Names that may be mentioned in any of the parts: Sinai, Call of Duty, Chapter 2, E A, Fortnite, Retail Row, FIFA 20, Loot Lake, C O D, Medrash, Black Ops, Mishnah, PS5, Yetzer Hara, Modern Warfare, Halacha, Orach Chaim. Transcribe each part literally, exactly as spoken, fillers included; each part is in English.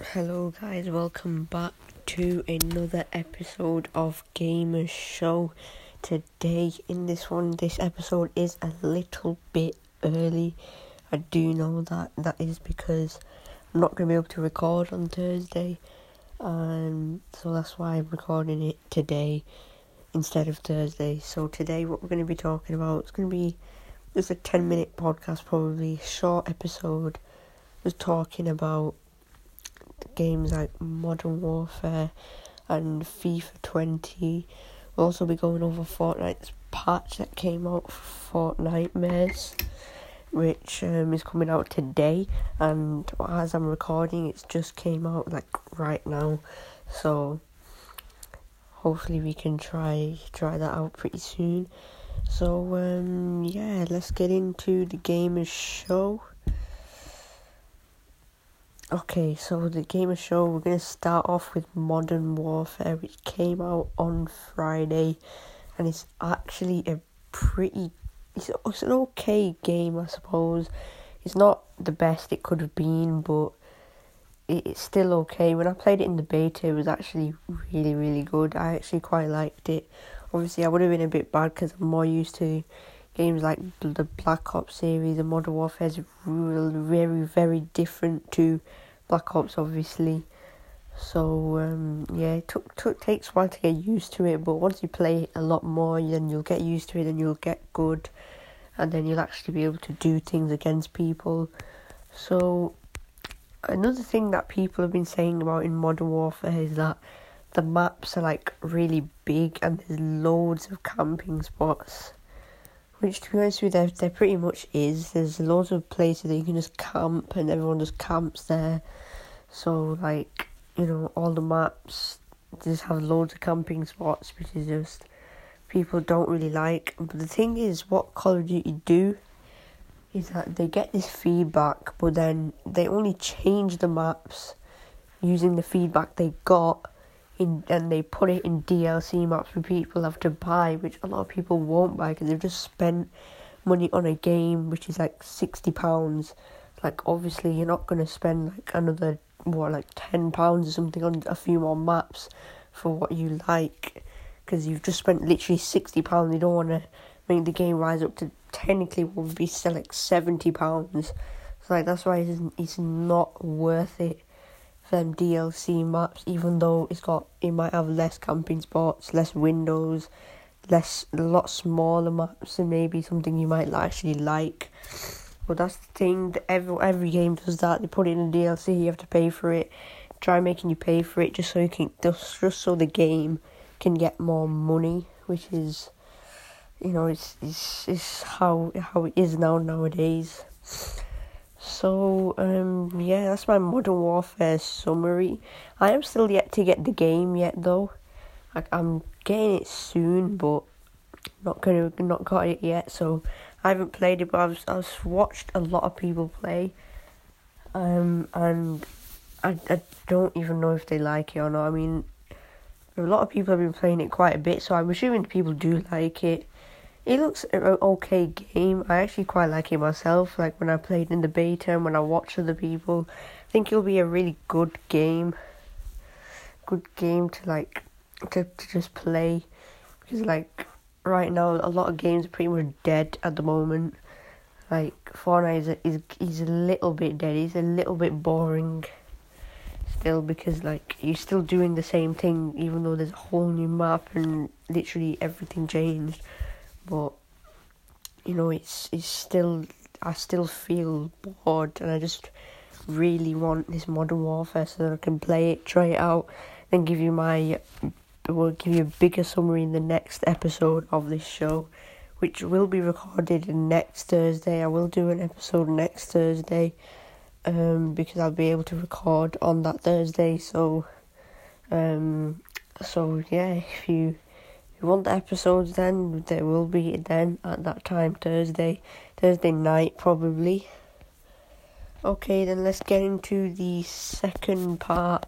Hello guys, welcome back to another episode of Gamers Show. Today in this one, this episode is a little bit early. I do know that that is because I'm not going to be able to record on Thursday. Um, so that's why I'm recording it today instead of Thursday. So today what we're going to be talking about, it's going to be just a ten minute podcast, probably a short episode. Just talking about games like Modern Warfare and FIFA twenty. We'll also be going over Fortnite's patch that came out for Fortnite Mares, which um, is coming out today, and as I'm recording it's just came out like right now, so hopefully we can try try that out pretty soon. So um, yeah, let's get into the Gamers Show. Okay, so the Gamer Show, we're going to start off with Modern Warfare, which came out on Friday, and it's actually a pretty, it's, it's an okay game, I suppose. It's not the best it could have been, but it, it's still okay. When I played it in the beta, it was actually really, really good. I actually quite liked it. Obviously, I would have been a bit bad because I'm more used to games like the Black Ops series, and Modern Warfare is very, very different to Black Ops, obviously. So, um, yeah, it took, took, takes a while to get used to it, but once you play it a lot more, then you'll get used to it, and you'll get good, and then you'll actually be able to do things against people. So, another thing that people have been saying about in Modern Warfare is that the maps are, like, really big, and there's loads of camping spots, which, to be honest with you, there, there pretty much is. There's loads of places that you can just camp, and everyone just camps there. So, like, you know, all the maps just have loads of camping spots, which is just, people don't really like. But the thing is, what Call of Duty do is that they get this feedback, but then they only change the maps using the feedback they got, In, and they put it in D L C maps where people have to buy, which a lot of people won't buy because they've just spent money on a game which is like sixty pounds. Like, obviously you're not going to spend like another, what, like ten pounds or something on a few more maps for what you like, because you've just spent literally sixty pounds. You don't want to make the game rise up to technically what would be still like seventy pounds. So, like, that's why it's, it's not worth it for them D L C maps, even though it's got, it might have less camping spots, less windows, less, a lot smaller maps, and maybe something you might actually like. But that's the thing, that every every game does that. They put it in a D L C, you have to pay for it, try making you pay for it, just so you can, just so the game can get more money, which is, you know, it's it's, it's how how it is now nowadays. So, um, yeah, that's my Modern Warfare summary. I am still yet to get the game yet, though. Like, I'm getting it soon, but not gonna, not got it yet, so I haven't played it, but I've, I've watched a lot of people play, um, and I, I don't even know if they like it or not. I mean, a lot of people have been playing it quite a bit, so I'm assuming people do like it. It looks an okay game. I actually quite like it myself. Like, when I played in the beta and when I watched other people, I think it'll be a really good game. Good game to, like, to, to just play. Because, like, right now, a lot of games are pretty much dead at the moment. Like, Fortnite is a, is, is a little bit dead. It's a little bit boring still, because, like, you're still doing the same thing, even though there's a whole new map and literally everything changed. But, you know, it's it's still, I still feel bored, and I just really want this Modern Warfare so that I can play it, try it out, and give you my, we'll give you a bigger summary in the next episode of this show, which will be recorded next Thursday. I will do an episode next Thursday, um, because I'll be able to record on that Thursday. So, um, so yeah, if you want the episodes, then there will be then at that time, Thursday Thursday night probably. Okay, then let's get into the second part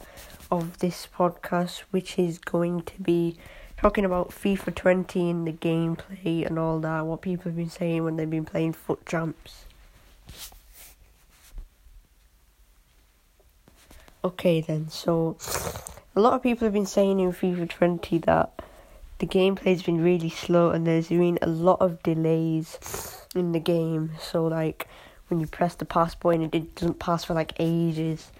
of this podcast, which is going to be talking about FIFA twenty and the gameplay and all that, what people have been saying when they've been playing foot champs. Okay then, so a lot of people have been saying in FIFA twenty that the gameplay's been really slow and there's been a lot of delays in the game. So like when you press the pass button, it doesn't pass for like ages.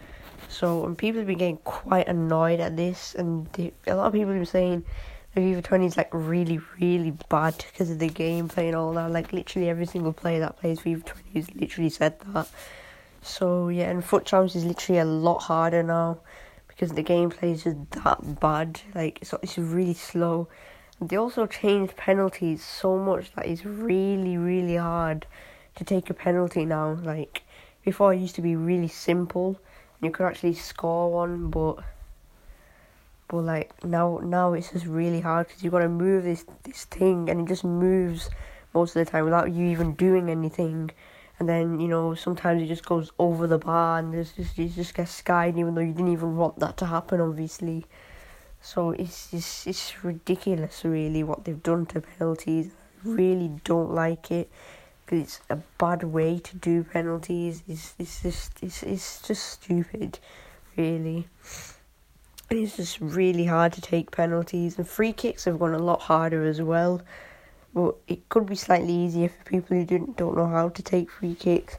So and people have been getting quite annoyed at this, and they, a lot of people have been saying that FIFA twenty is like really, really bad because of the gameplay and all that. Like literally every single player that plays FIFA twenty has literally said that. So yeah, and foot champs is literally a lot harder now because the gameplay is just that bad. Like it's it's really slow. And they also changed penalties so much that it's really, really hard to take a penalty now. Like before, it used to be really simple and you could actually score one, but but like now now it's just really hard because you got to move this this thing and it just moves most of the time without you even doing anything. And then, you know, sometimes it just goes over the bar and there's just you just get skied even though you didn't even want that to happen, obviously. So it's, it's, it's ridiculous, really, what they've done to penalties. I really don't like it because it's a bad way to do penalties. It's, it's, just, it's, it's just stupid, really. And it's just really hard to take penalties. And free kicks have gone a lot harder as well. But it could be slightly easier for people who didn't, don't know how to take free kicks.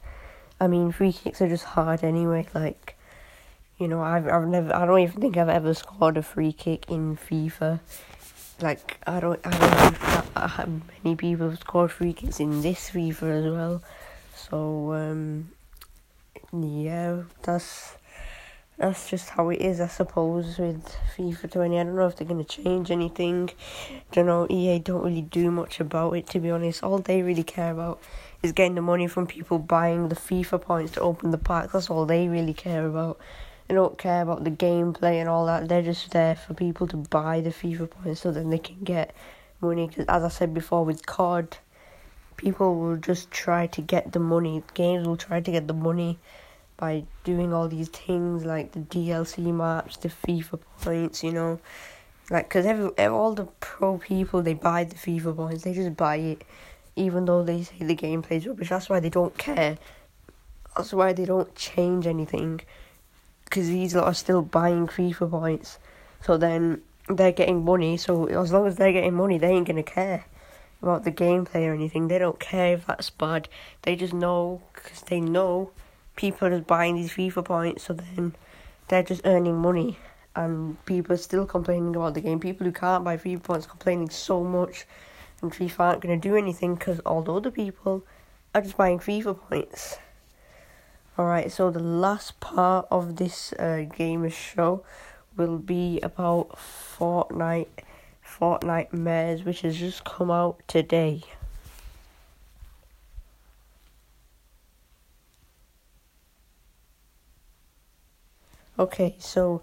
I mean, free kicks are just hard anyway. Like, you know, I've I've never I don't even think I've ever scored a free kick in FIFA. Like, I don't I don't think that, uh, many people have scored free kicks in this FIFA as well. So um, yeah, that's that's just how it is, I suppose, with FIFA twenty. I don't know if they're going to change anything. I don't know, E A don't really do much about it, to be honest. All they really care about is getting the money from people buying the FIFA points to open the packs. That's all they really care about. They don't care about the gameplay and all that. They're just there for people to buy the FIFA points so then they can get money. Because as I said before, with C O D, people will just try to get the money. Games will try to get the money by doing all these things like the D L C maps, the FIFA points, you know. Like, because every, every, all the pro people, they buy the FIFA points. They just buy it, even though they say the gameplay's rubbish. That's why they don't care. That's why they don't change anything. Because these lot are still buying FIFA points. So then they're getting money. So as long as they're getting money, they ain't going to care about the gameplay or anything. They don't care if that's bad. They just know, because they know people are buying these FIFA points, so then they're just earning money. And people are still complaining about the game. People who can't buy FIFA points are complaining so much. And FIFA aren't going to do anything because all the other people are just buying FIFA points. Alright, so the last part of this uh, gamer show will be about Fortnite, Fortnite Mares, which has just come out today. Okay, so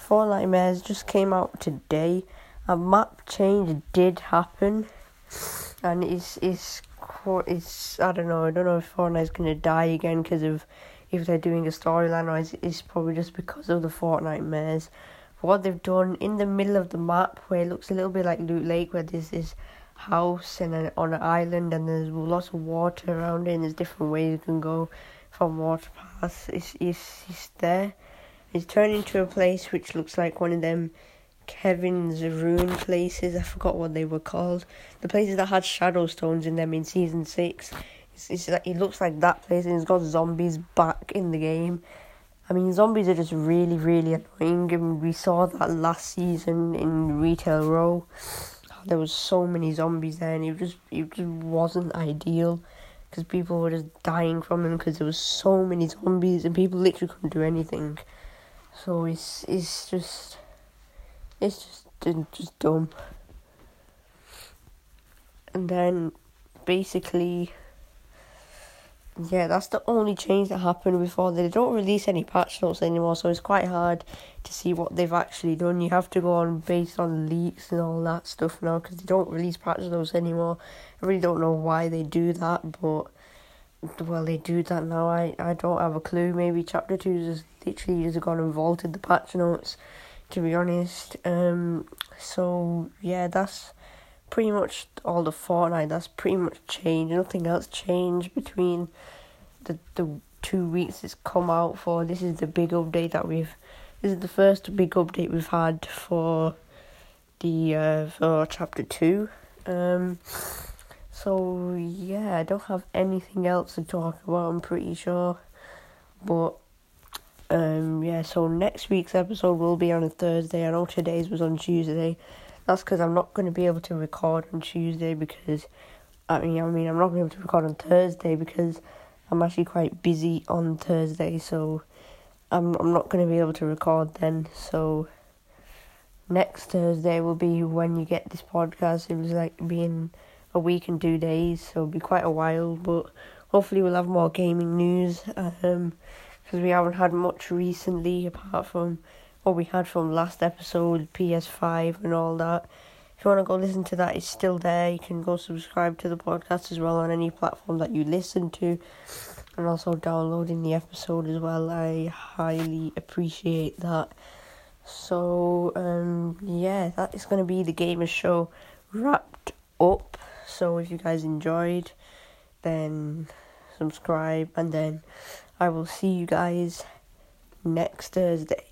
Fortnite Mares just came out today. A map change did happen, and it's it's it's I don't know. I don't know if Fortnite's gonna die again because of if they're doing a storyline, or it's, it's probably just because of the Fortnite Mares. What they've done in the middle of the map, where it looks a little bit like Loot Lake, where there's this house and an, on an island, and there's lots of water around it, and there's different ways you can go from water paths. It's it's it's there. It's turned into a place which looks like one of them Kevin's Ruin places. I forgot what they were called. The places that had shadow stones in them in season six. It's, it's like, it looks like that place, and it's got zombies back in the game. I mean, zombies are just really, really annoying. And we saw that last season in Retail Row. There was so many zombies there, and it just it just wasn't ideal. Because people were just dying from them because there was so many zombies, and people literally couldn't do anything. So it's it's just it's just it's just dumb. And then basically, yeah, that's the only change that happened before. They don't release any patch notes anymore, so it's quite hard to see what they've actually done. You have to go on based on leaks and all that stuff now because they don't release patch notes anymore. I really don't know why they do that, but well, they do that now. I, I don't have a clue. Maybe Chapter two just literally just gone and vaulted the patch notes, to be honest. Um. So, yeah, that's pretty much all the Fortnite. That's pretty much changed. Nothing else changed between the, the two weeks it's come out for. This is the big update that we've is the first big update we've had for the uh, for Chapter two. Um, so yeah, I don't have anything else to talk about, I'm pretty sure. But um, yeah, so next week's episode will be on a Thursday. I know today's was on Tuesday. That's because I'm not going to be able to record on Tuesday because, I mean, I mean, I'm not going to be able to record on Thursday because I'm actually quite busy on Thursday, so I'm I'm not going to be able to record then. So next Thursday will be when you get this podcast. It was like being a week and two days, so it'll be quite a while. But hopefully we'll have more gaming news, um, because we haven't had much recently apart from what we had from last episode, P S five and all that. If you want to go listen to that, it's still there. You can go subscribe to the podcast as well on any platform that you listen to, and also downloading the episode as well. I highly appreciate that. So, um, yeah, that is going to be the Gamer Show wrapped up. So if you guys enjoyed, then subscribe, and then I will see you guys next Thursday.